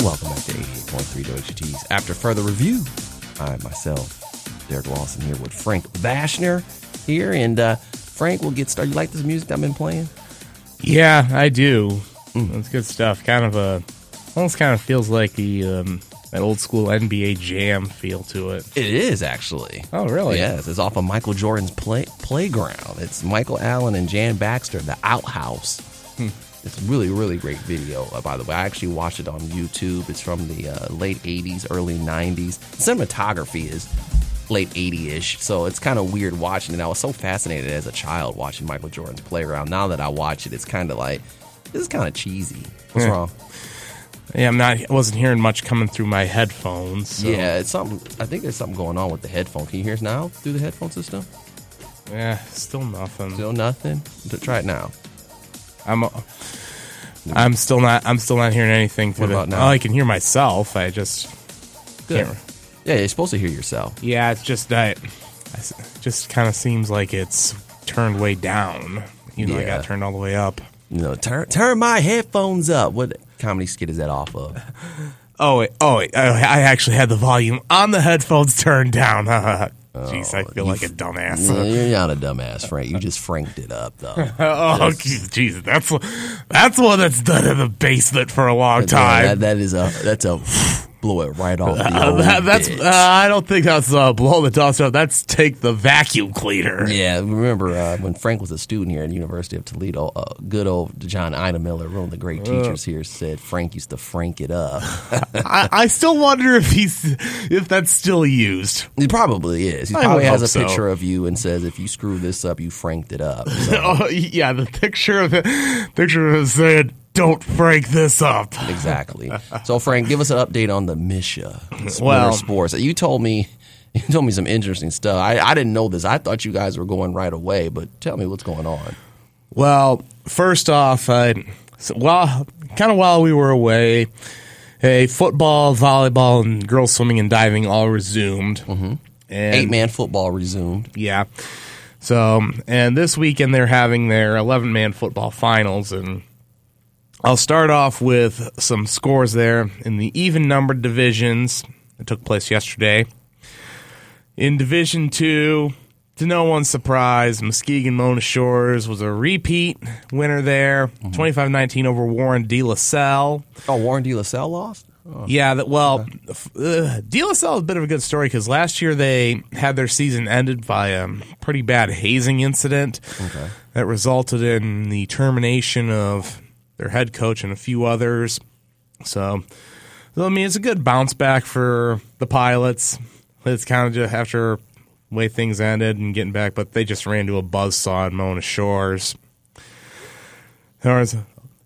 Welcome back to 88.3 WXUTs after further review. I myself, Derek Lawson, here with Frank Bashner here, and Frank, we'll get started. You like this music I've been playing? Yeah, I do. That's good stuff. Kind of a, almost kind of feels like the that old school NBA Jam feel to it. It is, actually. Oh, really? Yes, it's off of Michael Jordan's Playground. It's Michael Allen and Jan Baxter, The Outhouse. It's a really, really great video, by the way. I actually watched it on YouTube. It's from the late 80s, early 90s. Cinematography is late 80-ish, so it's kind of weird watching it. I was so fascinated as a child watching Michael Jordan's Playground. Now that I watch it, it's kind of like, this is kind of cheesy. What's wrong? Yeah, I wasn't hearing much coming through my headphones. So. Yeah, it's something. I think there's something going on with the headphone. Can you hear us now through the headphone system? Yeah, still nothing. Still nothing? Try it now. I'm still not hearing anything. What about now? Oh, I can hear myself. I just can't. Yeah, you're supposed to hear yourself. Yeah, it's just that. It just kind of seems like it's turned way down. I got turned all the way up. No, turn my headphones up. What comedy skit is that off of? Oh, wait. I actually had the volume on the headphones turned down. Jeez, I feel like a dumbass. No, you're not a dumbass, Frank. You just franked it up, though. Oh, jeez, that's one that's done in the basement for a long time. Yeah, that's a blow it right off the old bitch. I don't think that's blow the dust off. That's take the vacuum cleaner. Yeah, remember when Frank was a student here at the University of Toledo, good old John Eider Miller, one of the great teachers here, said Frank used to frank it up. I still wonder if that's still used. It probably is. He probably has a picture of you and says, if you screw this up, you franked it up. So. Yeah, the picture of him saying, don't frank this up. Exactly. So, Frank, give us an update on the Misha. Well, sports. You told me some interesting stuff. I didn't know this. I thought you guys were going right away, but tell me what's going on. Well, first off, while we were away, football, volleyball, and girls swimming and diving all resumed. Mm-hmm. 8-man football resumed. Yeah. So, and this weekend they're having their 11-man football finals, and I'll start off with some scores there in the even-numbered divisions that took place yesterday. In Division 2, to no one's surprise, Muskegon Mona Shores was a repeat winner there, 25-19 over Warren D. LaSalle. Oh, Warren D. LaSalle lost? Oh. Yeah, D. LaSalle is a bit of a good story because last year they had their season ended by a pretty bad hazing incident that resulted in the termination of their head coach and a few others. So, I mean, it's a good bounce back for the Pilots. It's kind of just after the way things ended and getting back, but they just ran into a buzzsaw in Mona Shores.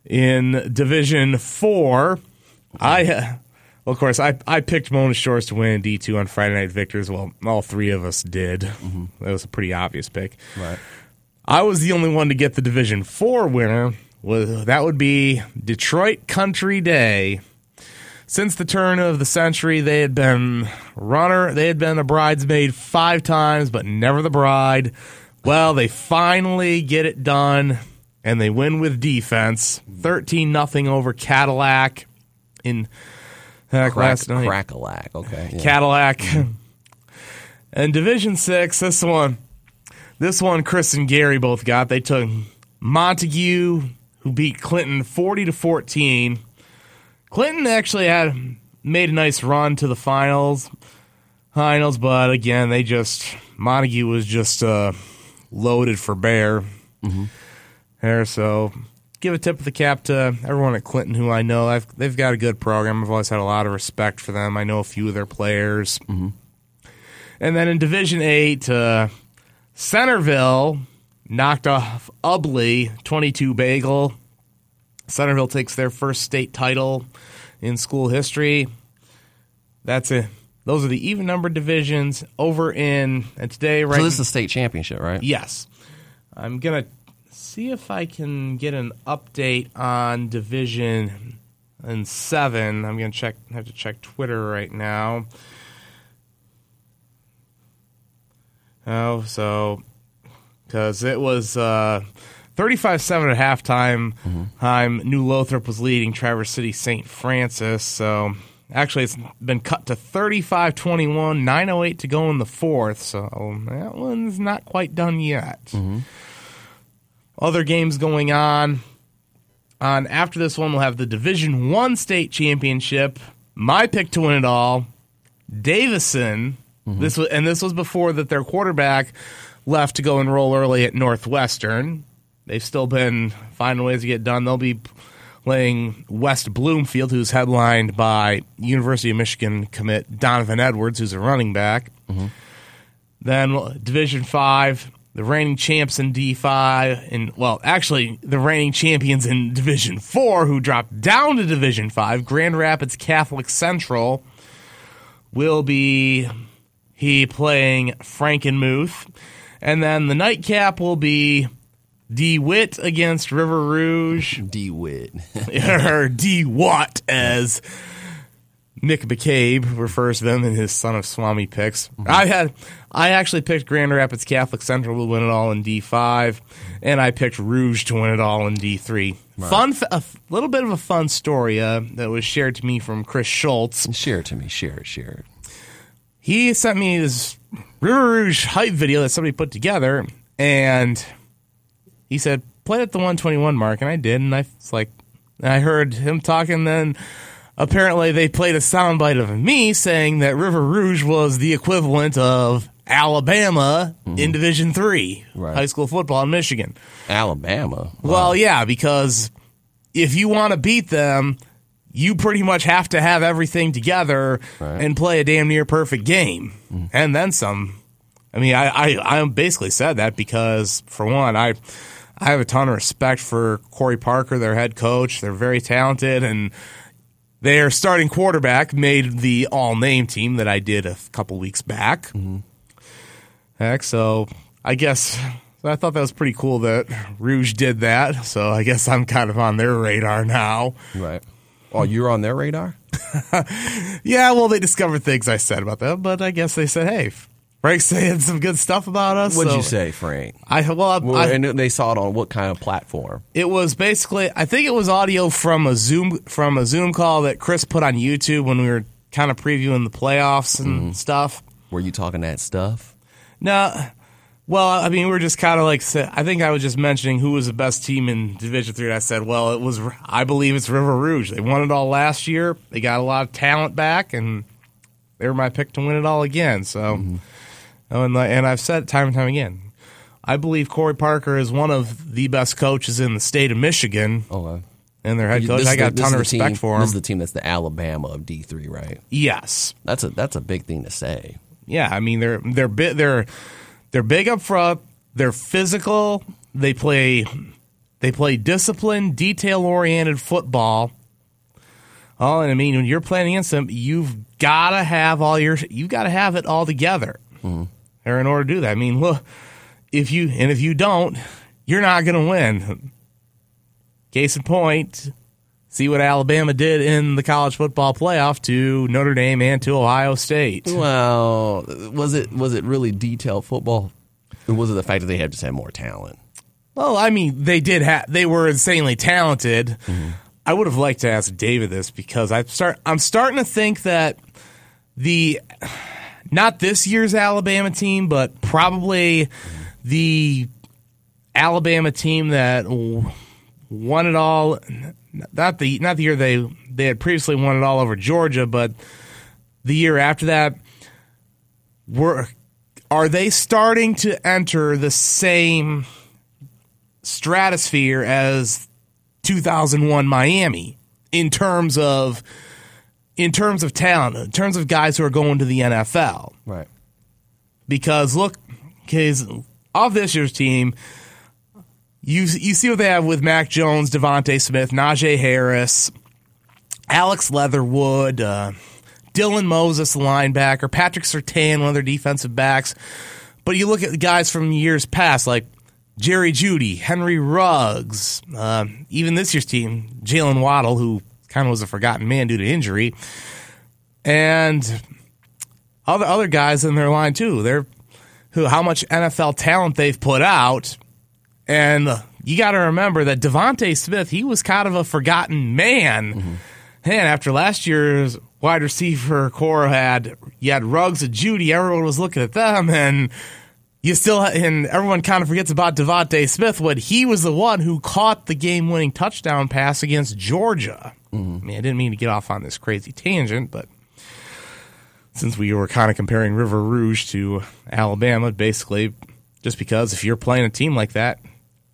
In Division 4, I picked Mona Shores to win D2 on Friday Night Victors. Well, all three of us did. Mm-hmm. That was a pretty obvious pick. Right. I was the only one to get the Division 4 winner. Well, that would be Detroit Country Day. Since the turn of the century, they had been a bridesmaid 5 times, but never the bride. Well, they finally get it done, and they win with defense, 13-0 over Cadillac in last night. Crack-a-lack, okay. Yeah. Cadillac. And Division 6, this one Chris and Gary both got. They took Montague, who beat Clinton 40-14. Clinton actually had made a nice run to the finals, but again, Montague was just loaded for bear. Mm-hmm. There, so give a tip of the cap to everyone at Clinton who I know. They've got a good program. I've always had a lot of respect for them. I know a few of their players. Mm-hmm. And then in Division 8, Centerville knocked off Ubly 22-bagel. Centerville takes their first state title in school history. Those are the even-numbered divisions over in – today, right? So this is the state championship, right? Yes. I'm going to see if I can get an update on Division 7. I'm going to have to check Twitter right now. Oh, so – because it was 35-7 at halftime. Mm-hmm. New Lothrop was leading Traverse City St. Francis, so – actually, it's been cut to 35-21, 9:08 to go in the fourth, so that one's not quite done yet. Mm-hmm. Other games going on. After this one, we'll have the Division I State Championship. My pick to win it all, Davison. Mm-hmm. This was before that their quarterback left to go enroll early at Northwestern. They've still been finding ways to get done. They'll be playing West Bloomfield, who's headlined by University of Michigan commit Donovan Edwards, who's a running back. Mm-hmm. Then Division 5, the reigning champs in D5, and well, actually, the reigning champions in Division 4, who dropped down to Division 5, Grand Rapids Catholic Central, will be playing Frankenmuth. And then the nightcap will be DeWitt against River Rouge. DeWitt. Or DeWatt, as Nick McCabe refers to them in his Son of Swami picks. Mm-hmm. I actually picked Grand Rapids Catholic Central to win it all in D5, and I picked Rouge to win it all in D3. Right. A little bit of a fun story that was shared to me from Chris Schultz. Share it. He sent me this River Rouge hype video that somebody put together, and he said, play at the 121 mark, and I did, and I heard him talking. Then apparently they played a soundbite of me saying that River Rouge was the equivalent of Alabama in Division III, right, high school football in Michigan. Alabama? Wow. Well, yeah, because if you want to beat them, you pretty much have to have everything together, right, and play a damn near perfect game, and then some. I mean, I basically said that because, for one, I have a ton of respect for Corey Parker, their head coach. They're very talented, and their starting quarterback made the all-name team that I did a couple weeks back. Mm-hmm. Heck, so I guess I thought that was pretty cool that Rouge did that, so I guess I'm kind of on their radar now. Right. Oh, you're on their radar? Yeah, well, they discovered things I said about them, but I guess they said, hey, Frank's saying some good stuff about us. What'd you say, Frank? And they saw it on what kind of platform? It was basically, I think it was audio from a Zoom call that Chris put on YouTube when we were kind of previewing the playoffs and stuff. Were you talking that stuff? No. Well, I mean, we were just kind of like, I think I was just mentioning who was the best team in Division III. And I said, well, I believe it's River Rouge. They won it all last year. They got a lot of talent back, and they were my pick to win it all again. So. Mm-hmm. And I've said it time and time again, I believe Corey Parker is one of the best coaches in the state of Michigan. Oh, wow. And their head coach, I got a ton of respect for him. This is the team that's the Alabama of D3, right? Yes, that's a big thing to say. Yeah, I mean they're big up front. They're physical. They play disciplined, detail oriented football. Oh, and I mean when you're playing against them, you've got to have it all together. Mm-hmm. Or in order to do that, I mean, look, if you don't, you're not going to win. Case in point, see what Alabama did in the college football playoff to Notre Dame and to Ohio State. Well, was it really detailed football, or was it the fact that they had just had more talent? Well, I mean, they were insanely talented. Mm-hmm. I would have liked to ask David this because I'm starting to think that not this year's Alabama team, but probably the Alabama team that won it all. Not the year they had previously won it all over Georgia, but the year after that. Are they starting to enter the same stratosphere as 2001 Miami in terms of talent, in terms of guys who are going to the NFL. Right. Because look, because of this year's team, you see what they have with Mac Jones, Devontae Smith, Najee Harris, Alex Leatherwood, Dylan Moses, the linebacker, Patrick Surtain, one of their defensive backs. But you look at the guys from years past, like Jerry Jeudy, Henry Ruggs, even this year's team, Jalen Waddle, who kind of was a forgotten man due to injury, and other guys in their line too. How much NFL talent they've put out, and you got to remember that Devontae Smith, he was kind of a forgotten man. Mm-hmm. And after last year's wide receiver core you had Ruggs and Jeudy, everyone was looking at them, and everyone kind of forgets about Devontae Smith when he was the one who caught the game-winning touchdown pass against Georgia. Mm-hmm. I mean, I didn't mean to get off on this crazy tangent, but since we were kind of comparing River Rouge to Alabama, basically, just because if you're playing a team like that,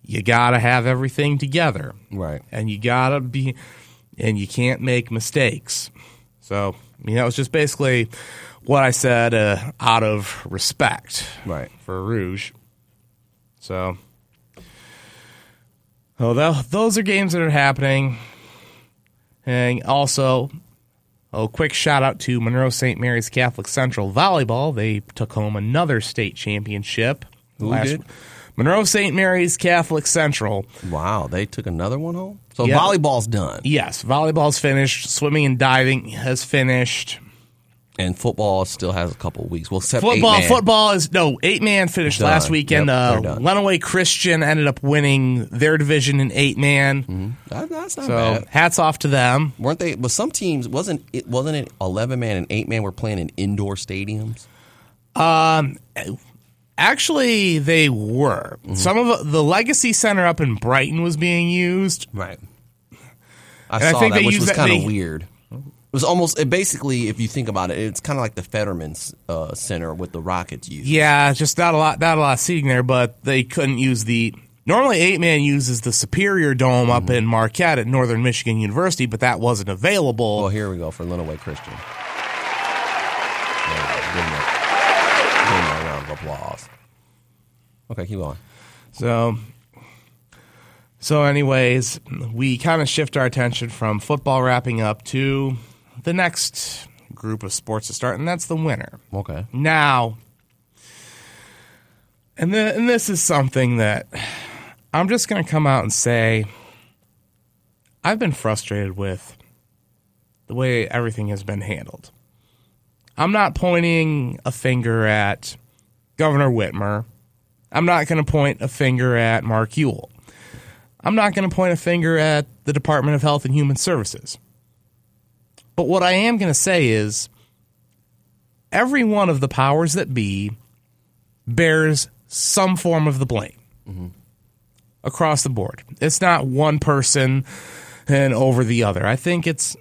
you gotta have everything together, right? And you gotta be, and you can't make mistakes. So, I mean, that was just basically what I said out of respect, right, for Rouge. So, those are games that are happening. And also, quick shout-out to Monroe St. Mary's Catholic Central Volleyball. They took home another state championship. Who did? Monroe St. Mary's Catholic Central. Wow, they took another one home? So yep. Volleyball's done. Yes, volleyball's finished. Swimming and diving has finished. And football still has a couple of weeks. Well, except football is eight-man finished done. Last weekend. Yep, Lenawee Christian ended up winning their division in eight-man. Mm-hmm. That's not bad. Hats off to them. Weren't they? But some teams wasn't it 11-man and eight-man were playing in indoor stadiums. Actually, they were. Mm-hmm. Some of the Legacy Center up in Brighton was being used. Right. I think that which was kind of weird. It was basically, if you think about it, it's kind of like the Fetterman Center with the Rockets used. Yeah, just not a lot of seating there, but they couldn't use the... Normally, eight-man uses the Superior Dome up in Marquette at Northern Michigan University, but that wasn't available. Well, here we go for Lenawee Christian. Give them a round of applause. Okay, keep going. So anyways, we kind of shift our attention from football wrapping up to... the next group of sports to start, and that's the winter. Okay. Now, and this is something that I'm just going to come out and say I've been frustrated with the way everything has been handled. I'm not pointing a finger at Governor Whitmer. I'm not going to point a finger at Mark Ewell. I'm not going to point a finger at the Department of Health and Human Services. But what I am going to say is every one of the powers that be bears some form of the blame across the board. It's not one person and over the other. I think it's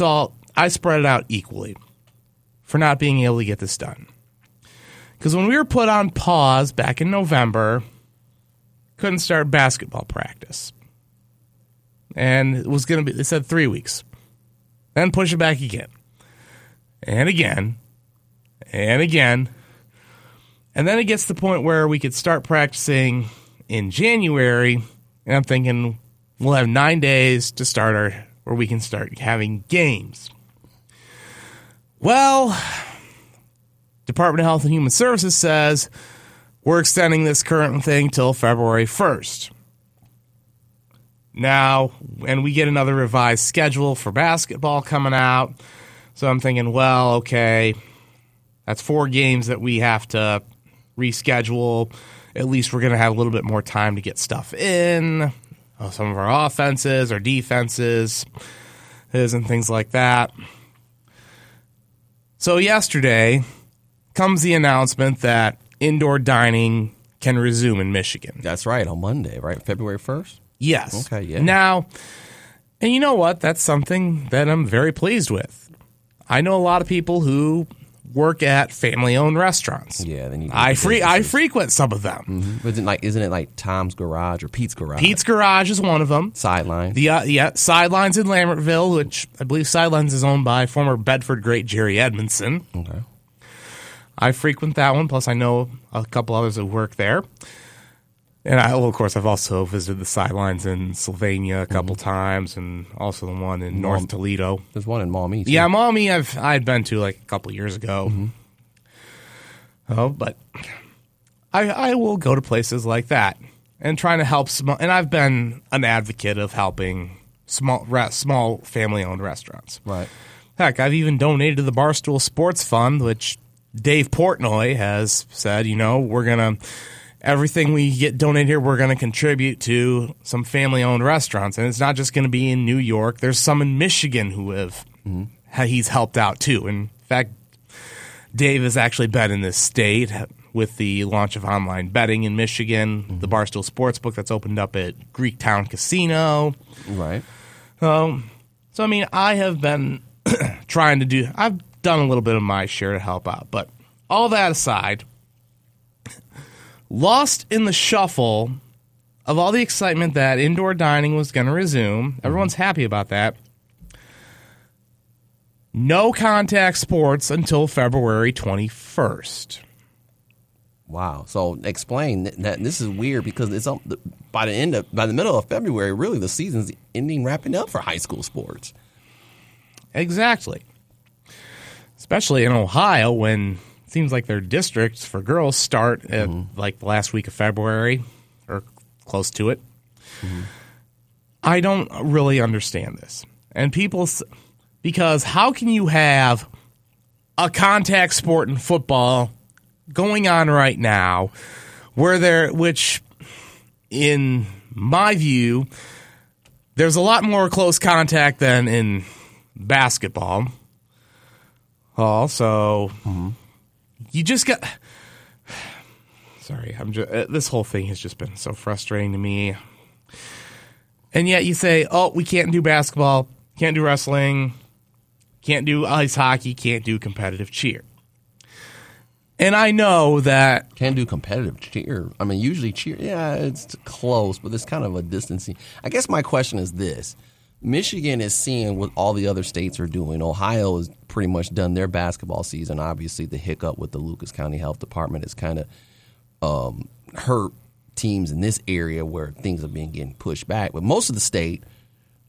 all – I spread it out equally for not being able to get this done. Because when we were put on pause back in November, couldn't start basketball practice. And it was going to be – it said 3 weeks. Then push it back again, and again, and again. And then it gets to the point where we could start practicing in January, and I'm thinking we'll have 9 days to start where we can start having games. Well, Department of Health and Human Services says we're extending this current thing till February 1st. Now, and we get another revised schedule for basketball coming out. So I'm thinking, well, okay, that's 4 games that we have to reschedule. At least we're going to have a little bit more time to get stuff in. Some of our offenses, our defenses, and things like that. So yesterday comes the announcement that indoor dining can resume in Michigan. That's right, on Monday, right? February 1st? Yes. Okay, yeah. Now, and you know what? That's something that I'm very pleased with. I know a lot of people who work at family-owned restaurants. Yeah, then you. I frequent some of them. Mm-hmm. Isn't it like Tom's Garage or Pete's Garage? Pete's Garage is one of them. Sidelines. Sidelines in Lambertville, which I believe Sidelines is owned by former Bedford great Jerry Edmondson. Okay. I frequent that one. Plus, I know a couple others that work there. And I've also visited the Sidelines in Sylvania a couple times, and also the one in North Toledo. There's one in Maumee, too. Yeah, Maumee I'd been to like a couple years ago. Mm-hmm. Oh, but I will go to places like that and trying to help small. And I've been an advocate of helping small family-owned restaurants. Right. Heck, I've even donated to the Barstool Sports Fund, which Dave Portnoy has said, we're going to. Everything we get donated here, we're going to contribute to some family-owned restaurants. And it's not just going to be in New York. There's some in Michigan who have he's helped out, too. In fact, Dave has actually been in this state with the launch of online betting in Michigan, the Barstool Sportsbook that's opened up at Greektown Casino. Right. So, I mean, I have been trying to do – I've done a little bit of my share to help out. But all that aside – lost in the shuffle of all the excitement that indoor dining was going to resume. Everyone's happy about that. No contact sports until February 21st. Wow. So explain that. This is weird because it's by the middle of February, really, the season's ending, wrapping up for high school sports. Exactly. Especially in Ohio when... seems like their districts for girls start at like the last week of February or close to it. Mm-hmm. I don't really understand this. And because how can you have a contact sport in football going on right now which in my view, there's a lot more close contact than in basketball. Also, you just got. Sorry, this whole thing has just been so frustrating to me. And yet you say, "Oh, we can't do basketball, can't do wrestling, can't do ice hockey, can't do competitive cheer." And I know that can't do competitive cheer. I mean, usually cheer, yeah, it's close, but there's kind of a distancing. I guess my question is this. Michigan is seeing what all the other states are doing. Ohio has pretty much done their basketball season. Obviously, the hiccup with the Lucas County Health Department has kind of hurt teams in this area where things have been getting pushed back. But most of the state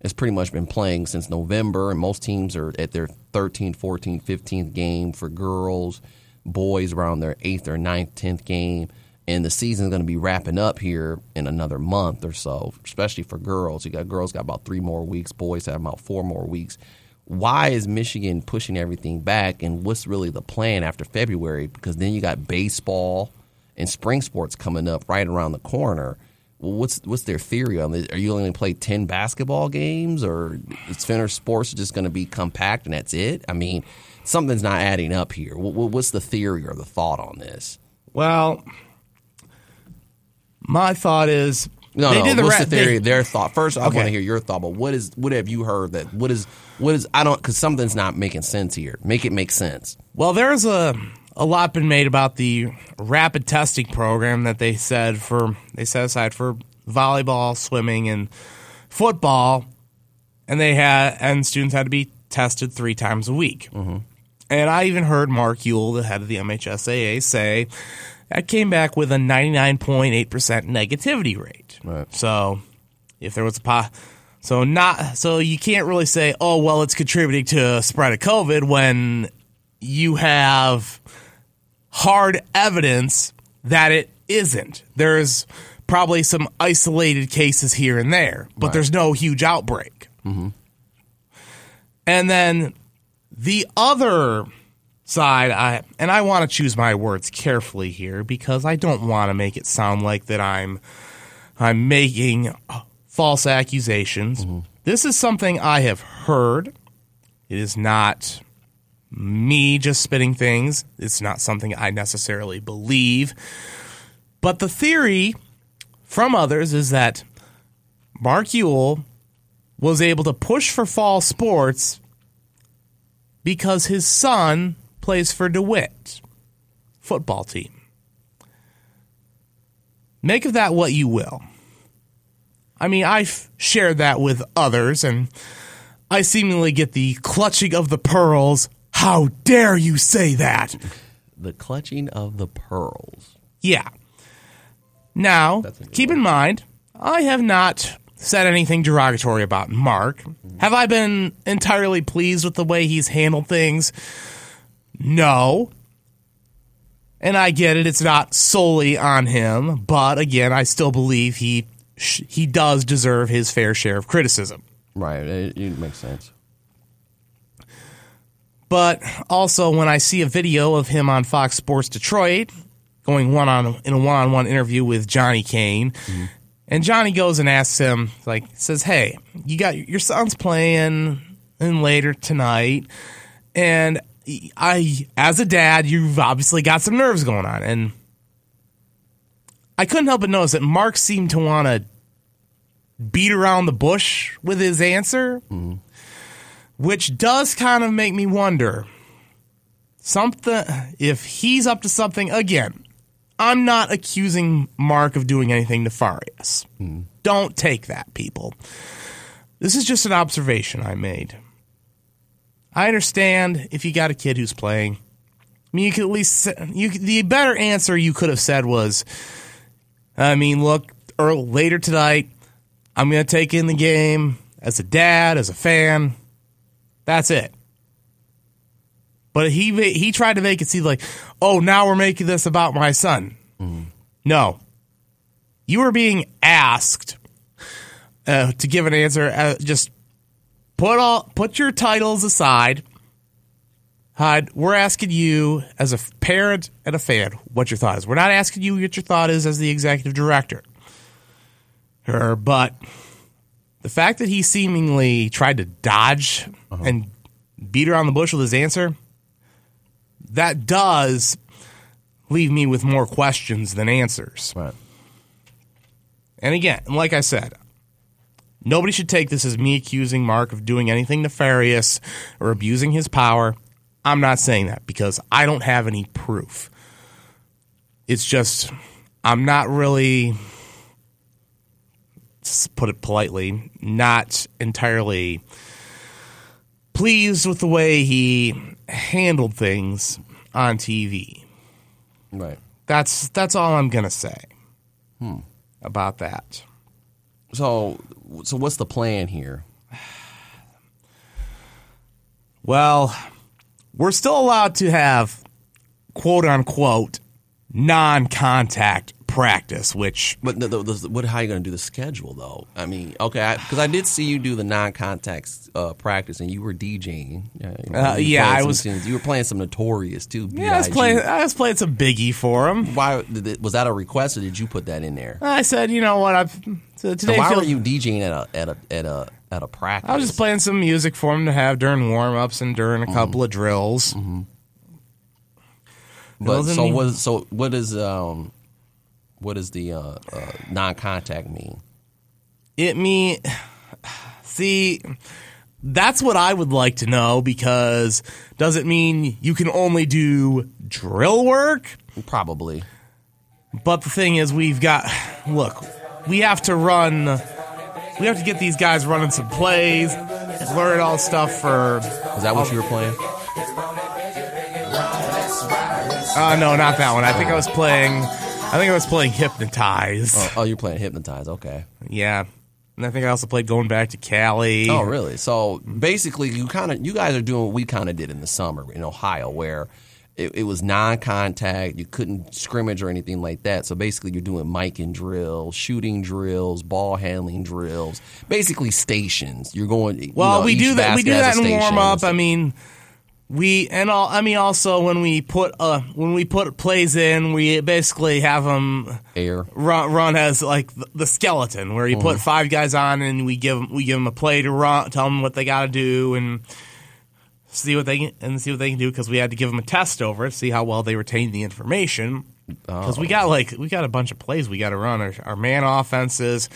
has pretty much been playing since November, and most teams are at their 13th, 14th, 15th game for girls, boys around their 8th or 9th, 10th game. And the season's going to be wrapping up here in another month or so, especially for girls. Girls got about 3 more weeks. Boys have about 4 more weeks. Why is Michigan pushing everything back, and what's really the plan after February? Because then you got baseball and spring sports coming up right around the corner. Well, what's their theory on this? Are you only going to play 10 basketball games, or is Fenner Sports just going to be compact and that's it? I mean, something's not adding up here. What's the theory or the thought on this? Well... my thought is their thought. First, I want to hear your thought. But what have you heard that because something's not making sense here. Make it make sense. Well, there's a lot been made about the rapid testing program that they set aside for volleyball, swimming, and football, and students had to be tested 3 times a week. Mm-hmm. And I even heard Mark Ewell, the head of the MHSAA, say. That came back with a 99.8% negativity rate. Right. So, if there was you can't really say, "Oh, well, it's contributing to a spread of COVID" when you have hard evidence that it isn't. There's probably some isolated cases here and there, but there's no huge outbreak. Mm-hmm. And then the other side, I want to choose my words carefully here because I don't want to make it sound like that I'm making false accusations. Mm-hmm. This is something I have heard. It is not me just spitting things. It's not something I necessarily believe. But the theory from others is that Mark Ewell was able to push for fall sports because his son plays for DeWitt football team. Make of that what you will. I mean, I've shared that with others, and I seemingly get the clutching of the pearls. How dare you say that? The clutching of the pearls. Yeah. Now, keep in mind, I have not said anything derogatory about Mark. Have I been entirely pleased with the way he's handled things? No. And I get it, it's not solely on him, but again, I still believe he does deserve his fair share of criticism. Right, it makes sense. But also, when I see a video of him on Fox Sports Detroit going in a one-on-one interview with Johnny Kane, mm-hmm. and Johnny goes and asks him, like, says, "Hey, you got your son's playing in later tonight, and I, as a dad, you've obviously got some nerves going on." And I couldn't help but notice that Mark seemed to want to beat around the bush with his answer, mm-hmm. which does kind of make me wonder something if he's up to something. Again, I'm not accusing Mark of doing anything nefarious. Mm-hmm. Don't take that, people. This is just an observation I made. I understand if you got a kid who's playing. I mean, you could at least the better answer you could have said was, I mean, look, Earl, later tonight, I'm going to take in the game as a dad, as a fan. That's it. But he tried to make it seem like, oh, now we're making this about my son. Mm-hmm. No. You were being asked to give an answer just. Put your titles aside. Hyde, we're asking you as a parent and a fan what your thought is. We're not asking you what your thought is as the executive director. But the fact that he seemingly tried to dodge and beat around the bush with his answer, that does leave me with more questions than answers. Right. And again, like I said, nobody should take this as me accusing Mark of doing anything nefarious or abusing his power. I'm not saying that because I don't have any proof. It's just I'm not really, to put it politely, not entirely pleased with the way he handled things on TV. Right. That's all I'm going to say about that. So what's the plan here? Well, we're still allowed to have, quote-unquote, non-contact practice, which... But how are you going to do the schedule, though? I mean, okay, because I did see you do the non-contact practice, and you were DJing. You were playing some Notorious, too. Yeah, I was playing some Biggie for him. Was that a request, or did you put that in there? I said, you know what, were you DJing at a practice? I was just playing some music for him to have during warm-ups and during a couple of drills. Mm-hmm. But what does the non-contact mean? It mean, see, that's what I would like to know, because does it mean you can only do drill work? Probably. But the thing is, we have to get these guys running some plays, learn all stuff for... Is that what you were playing? No, not that one. I think I was playing Hypnotize. Oh, you're playing Hypnotize, okay. Yeah. And I think I also played Going Back to Cali. Oh, really? So basically you guys are doing what we kind of did in the summer in Ohio, where it was non-contact. You couldn't scrimmage or anything like that. So basically you're doing mic and drill, shooting drills, ball handling drills, basically stations. You're going we do that in warm up. I mean, also when we put plays in, we basically have them run as like the skeleton, where you put five guys on and we give them a play to run, tell them what they got to do and see what they can do, because we had to give them a test over it, see how well they retained the information, because we got a bunch of plays we got to run, our man offenses.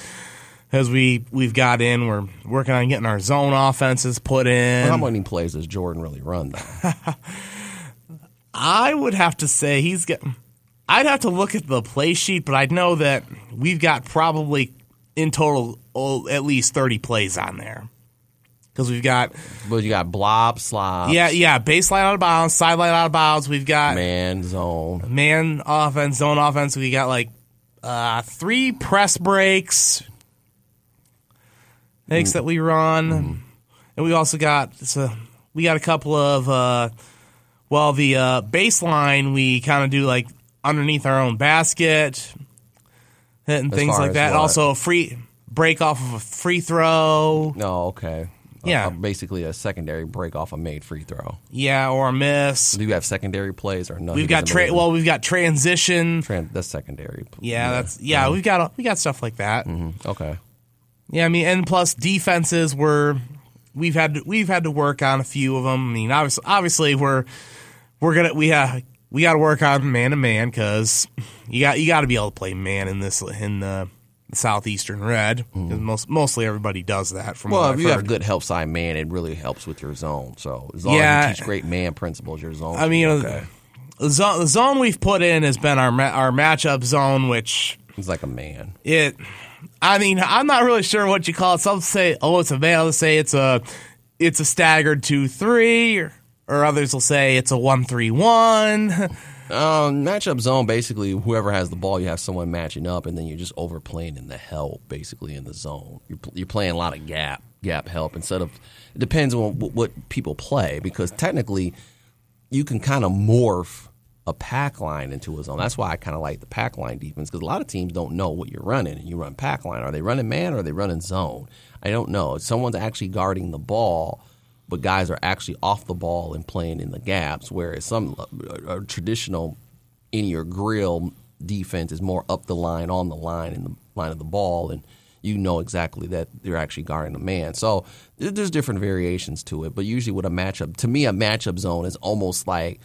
As we've got in, we're working on getting our zone offenses put in. Well, how many plays does Jordan really run, though? I would have to say I'd have to look at the play sheet, but I know that we've got probably in total at least 30 plays on there. Because we've got... Well, you got blob, slops. Yeah. Baseline out of bounds, sideline out of bounds. We've got... Man zone. Man offense, zone offense. We got like 3 press breaks that we run. Mm. And we also got... we got a couple of... the baseline, we kind of do like underneath our own basket and things like that. Also, a free break off of a free throw. Oh, okay. Yeah, basically a secondary break off a made free throw. Yeah, or a miss. Do you have secondary plays or nothing? We've got transition. That's secondary. Yeah, that's We've got stuff like that. Mm-hmm. Okay. Yeah, I mean, and plus defenses we've had to work on a few of them. I mean, obviously we got to work on man to man because you got to be able to play man in the Southeastern Red, because mostly everybody does that. If you have good help side man, it really helps with your zone. So as long as you teach great man principles, your zone. I mean, okay. The zone we've put in has been our matchup zone, which is like a man. I mean, I'm not really sure what you call it. Some say, oh, it's a man. Others say it's a staggered 2-3, or others will say it's a 1-3-1. Matchup zone, basically, whoever has the ball, you have someone matching up, and then you're just overplaying in the help, basically, in the zone. You're playing a lot of gap help instead of – it depends on what people play, because technically you can kind of morph a pack line into a zone. That's why I kind of like the pack line defense, because a lot of teams don't know what you're running, and you run pack line. Are they running man or are they running zone? I don't know. Someone's actually guarding the ball, but guys are actually off the ball and playing in the gaps, whereas some traditional in-your-grill defense is more up the line, on the line, in the line of the ball, and you know exactly that they're actually guarding the man. So there's different variations to it, but usually with a matchup, to me a matchup zone is almost like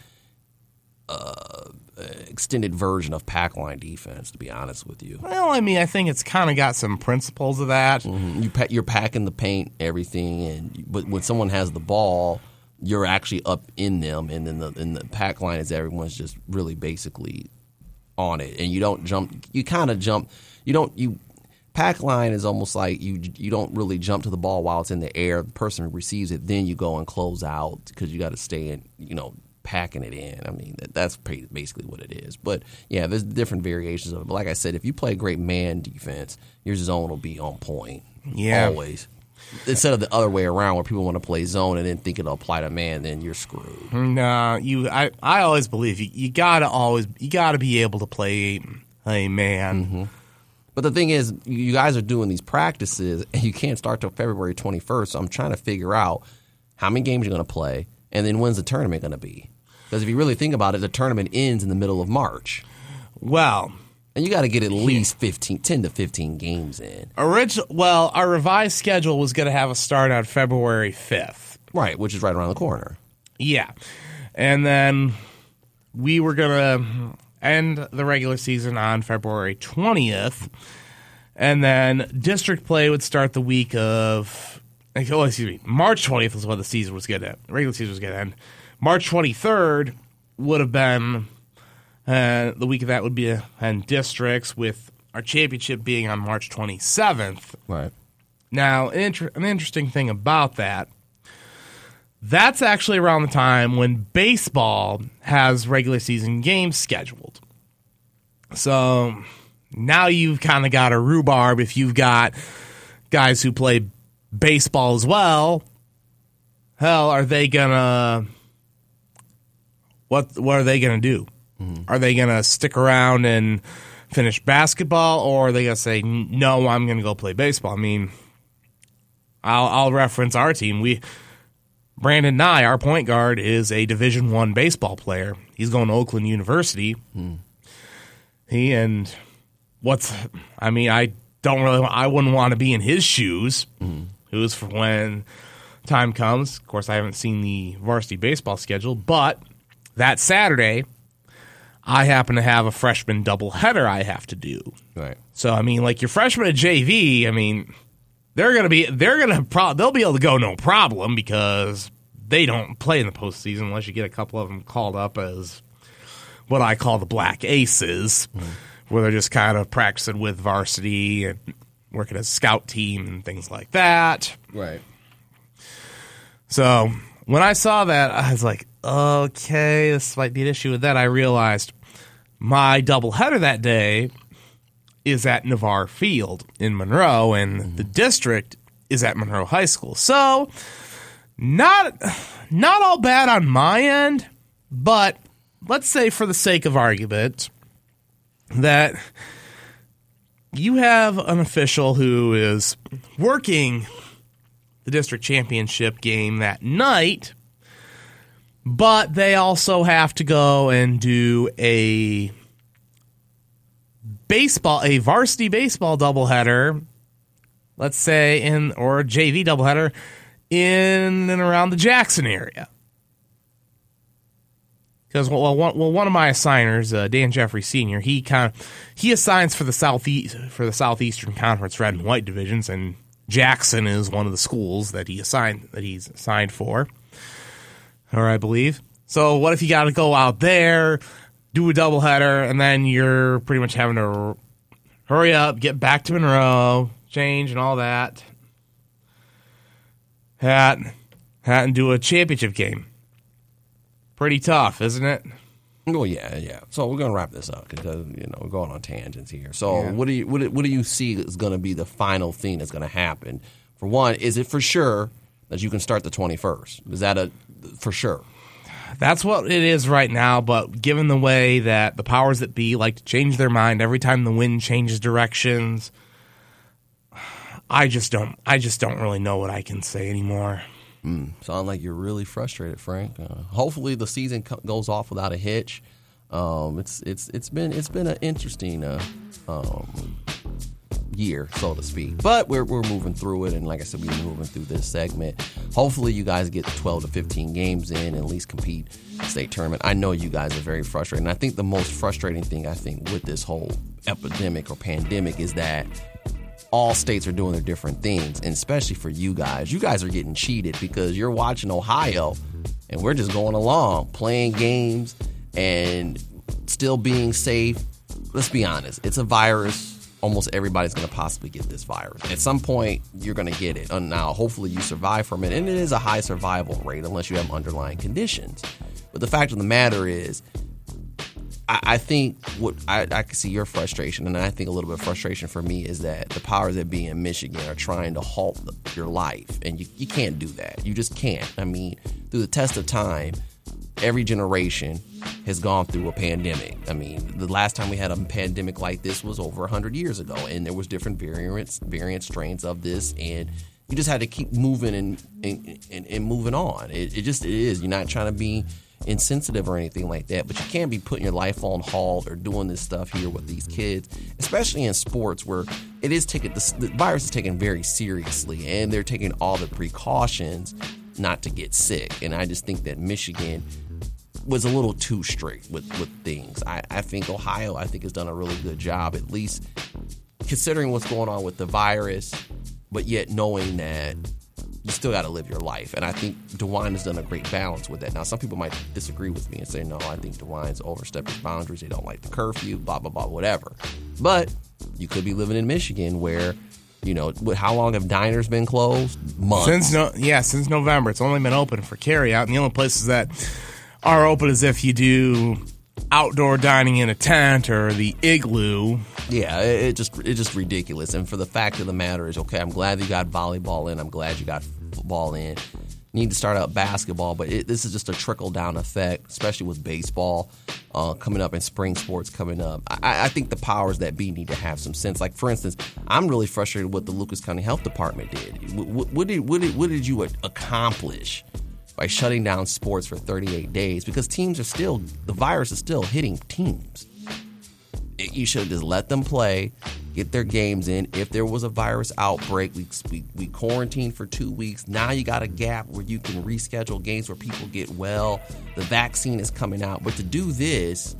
extended version of pack line defense, to be honest with you. Well, I mean, I think it's kind of got some principles of that. Mm-hmm. You're packing the paint, everything, but when someone has the ball, you're actually up in them, and then the pack line is everyone's just really basically on it, and you don't jump. You kind of jump. Pack line is almost like you don't really jump to the ball while it's in the air. The person receives it, then you go and close out because you got to stay in, packing it in. I mean, that's basically what it is. But, yeah, there's different variations of it. But like I said, if you play great man defense, your zone will be on point. Yeah. Always. Instead of the other way around where people want to play zone and then think it'll apply to man, then you're screwed. No, I always believe you got to be able to play a man. Mm-hmm. But the thing is, you guys are doing these practices, and you can't start till February 21st. So I'm trying to figure out how many games you're going to play, and then when's the tournament going to be? Because if you really think about it, the tournament ends in the middle of March. Well. And you got to get at least 10 to 15 games in. Our revised schedule was going to have a start on February 5th. Right, which is right around the corner. Yeah. And then we were going to end the regular season on February 20th. And then district play would start the week of March 20th was when the season was going to end. The regular season was going to end. March 23rd would have been the week of that would be in districts, with our championship being on March 27th. Right. Now, an interesting thing about that's actually around the time when baseball has regular season games scheduled. So now you've kind of got a rhubarb if you've got guys who play baseball as well. Hell, are they going to... What are they going to do? Mm-hmm. Are they going to stick around and finish basketball, or are they going to say, no, I'm going to go play baseball? I mean, I'll reference our team. Brandon Nye, our point guard, is a Division I baseball player. He's going to Oakland University. Mm. I wouldn't want to be in his shoes. Mm. Who's for when time comes. Of course, I haven't seen the varsity baseball schedule, but that Saturday, I happen to have a freshman doubleheader I have to do. Right. So I mean, like your freshmen at JV, I mean, they'll be able to go no problem because they don't play in the postseason unless you get a couple of them called up as what I call the Black Aces, where they're just kind of practicing with varsity and working as a scout team and things like that. Right. So when I saw that, I was like, okay, this might be an issue with that. I realized my doubleheader that day is at Navarre Field in Monroe, and the district is at Monroe High School. So not all bad on my end, but let's say for the sake of argument that you have an official who is working the district championship game that night, but they also have to go and do a varsity baseball doubleheader, let's say, or a JV doubleheader in and around the Jackson area. Because one of my assigners, Dan Jeffrey Sr., he assigns for the Southeastern Conference Red and White divisions, and Jackson is one of the schools that he's assigned for, or I believe. So what if you got to go out there, do a doubleheader, and then you're pretty much having to hurry up, get back to Monroe, change and all that, and do a championship game. Pretty tough, isn't it? Oh yeah, yeah. So we're gonna wrap this up because we're going on tangents here. So what do you see is going to be the final thing that's going to happen? For one, is it for sure that you can start the 21st? Is that a for sure? That's what it is right now. But given the way that the powers that be like to change their mind every time the wind changes directions, I just don't really know what I can say anymore. Sound like you're really frustrated, Frank. Hopefully, the season goes off without a hitch. It's been an interesting year, so to speak. But we're moving through it, and like I said, we're moving through this segment. Hopefully, you guys get 12 to 15 games in and at least compete state tournament. I know you guys are very frustrated, and I think the most frustrating thing with this whole epidemic or pandemic is that all states are doing their different things, and especially for you guys. You guys are getting cheated because you're watching Ohio, and we're just going along, playing games, and still being safe. Let's be honest. It's a virus. Almost everybody's going to possibly get this virus. At some point, you're going to get it. And now, hopefully, you survive from it, and it is a high survival rate unless you have underlying conditions. But the fact of the matter is, I think I can see your frustration, and I think a little bit of frustration for me is that the powers that be in Michigan are trying to halt your life, and you can't do that. You just can't. I mean, through the test of time, every generation has gone through a pandemic. I mean, the last time we had a pandemic like this was over 100 years ago, and there was different variant strains of this, and you just had to keep moving and moving on. It is. You're not trying to be insensitive or anything like that, but you can't be putting your life on hold or doing this stuff here with these kids, especially in sports where it is taken, the virus is taken very seriously, and they're taking all the precautions not to get sick. And I just think that Michigan was a little too strict with things. I think Ohio, has done a really good job, at least considering what's going on with the virus, but yet knowing that you still got to live your life. And I think DeWine has done a great balance with that. Now, some people might disagree with me and say, no, I think DeWine's overstepping boundaries. They don't like the curfew, blah, blah, blah, whatever. But you could be living in Michigan where, how long have diners been closed? Months. Since November. It's only been open for carryout. And the only places that are open is if you do outdoor dining in a tent or the igloo. Yeah, it's just ridiculous. And for the fact of the matter is, okay, I'm glad you got volleyball in. I'm glad you got football in. Need to start out basketball, but this is just a trickle-down effect, especially with baseball coming up and spring sports coming up. I think the powers that be need to have some sense. Like, for instance, I'm really frustrated with what the Lucas County Health Department did. What did you accomplish by shutting down sports for 38 days? Because the virus is still hitting teams. You should have just let them play, get their games in. If there was a virus outbreak, we quarantined for 2 weeks. Now you got a gap where you can reschedule games where people get well. The vaccine is coming out. But to do this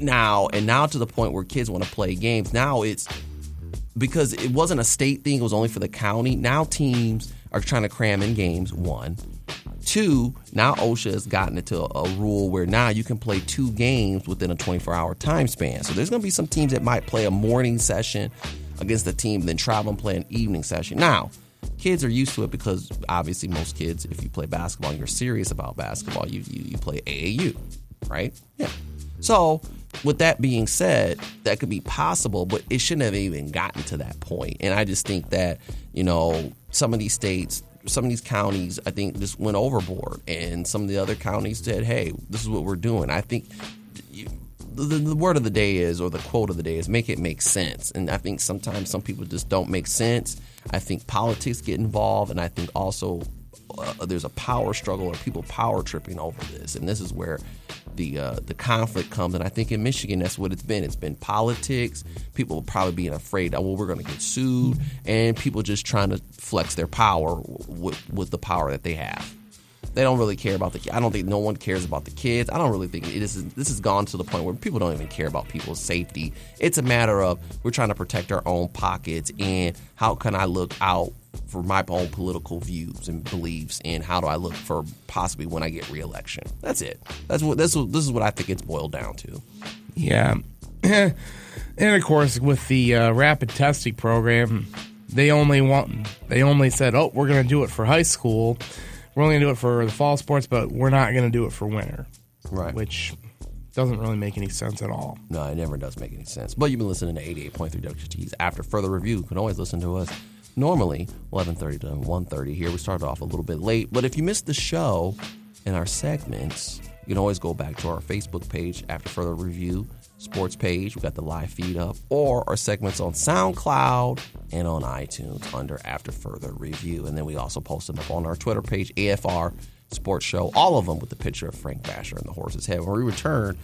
now to the point where kids want to play games, now it's because it wasn't a state thing. It was only for the county. Now teams are trying to cram in games, one. Two, now OSHA has gotten it to a rule where now you can play two games within a 24-hour time span. So there's going to be some teams that might play a morning session against a team, then travel and play an evening session. Now, kids are used to it because obviously most kids, if you play basketball, you're serious about basketball. You play AAU, right? Yeah. So with that being said, that could be possible, but it shouldn't have even gotten to that point. And I just think that, you know, some of these states, some of these counties, I think just went overboard. And some of the other counties said, hey, this is what we're doing. I think the word of the day is, or the quote of the day is, make it make sense. And I think sometimes some people just don't make sense. I think politics get involved, and I think also there's a power struggle or people power tripping over this. And this is where the conflict comes. And I think in Michigan, that's what it's been. It's been politics, people probably being afraid, oh, well, we're going to get sued, and people just trying to flex their power with the power that they have. They don't really care about I don't think no one cares about the kids. I don't really think this has gone to the point where people don't even care about people's safety. It's a matter of we're trying to protect our own pockets, and how can I look out for my own political views and beliefs, and how do I look for possibly when I get reelection. That's it. This is what I think it's boiled down to. Yeah. And of course, with the rapid testing program, they only said, oh, we're going to do it for high school. We're only going to do it for the fall sports, but we're not going to do it for winter. Right. Which doesn't really make any sense at all. No, it never does make any sense. But you've been listening to 88.3 WXUTs. After further review, you can always listen to us normally 11:30 to 1:30 here. We started off a little bit late, but if you missed the show and our segments, you can always go back to our Facebook page, After Further Review Sports page. We got the live feed up, or our segments on SoundCloud and on iTunes under After Further Review. And then we also post them up on our Twitter page, AFR Sports Show, all of them with the picture of Frank Bashner and the horse's head. When we return,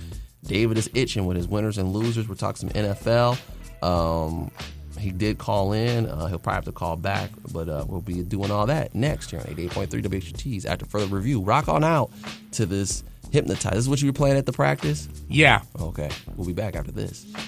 David is itching with his winners and losers. We're talking some NFL. He did call in. He'll probably have to call back, but we'll be doing all that next here on 88.3 WXUTs After Further Review. Rock on out to this Hypnotize. This is what you were playing at the practice? Yeah. Okay. We'll be back after this.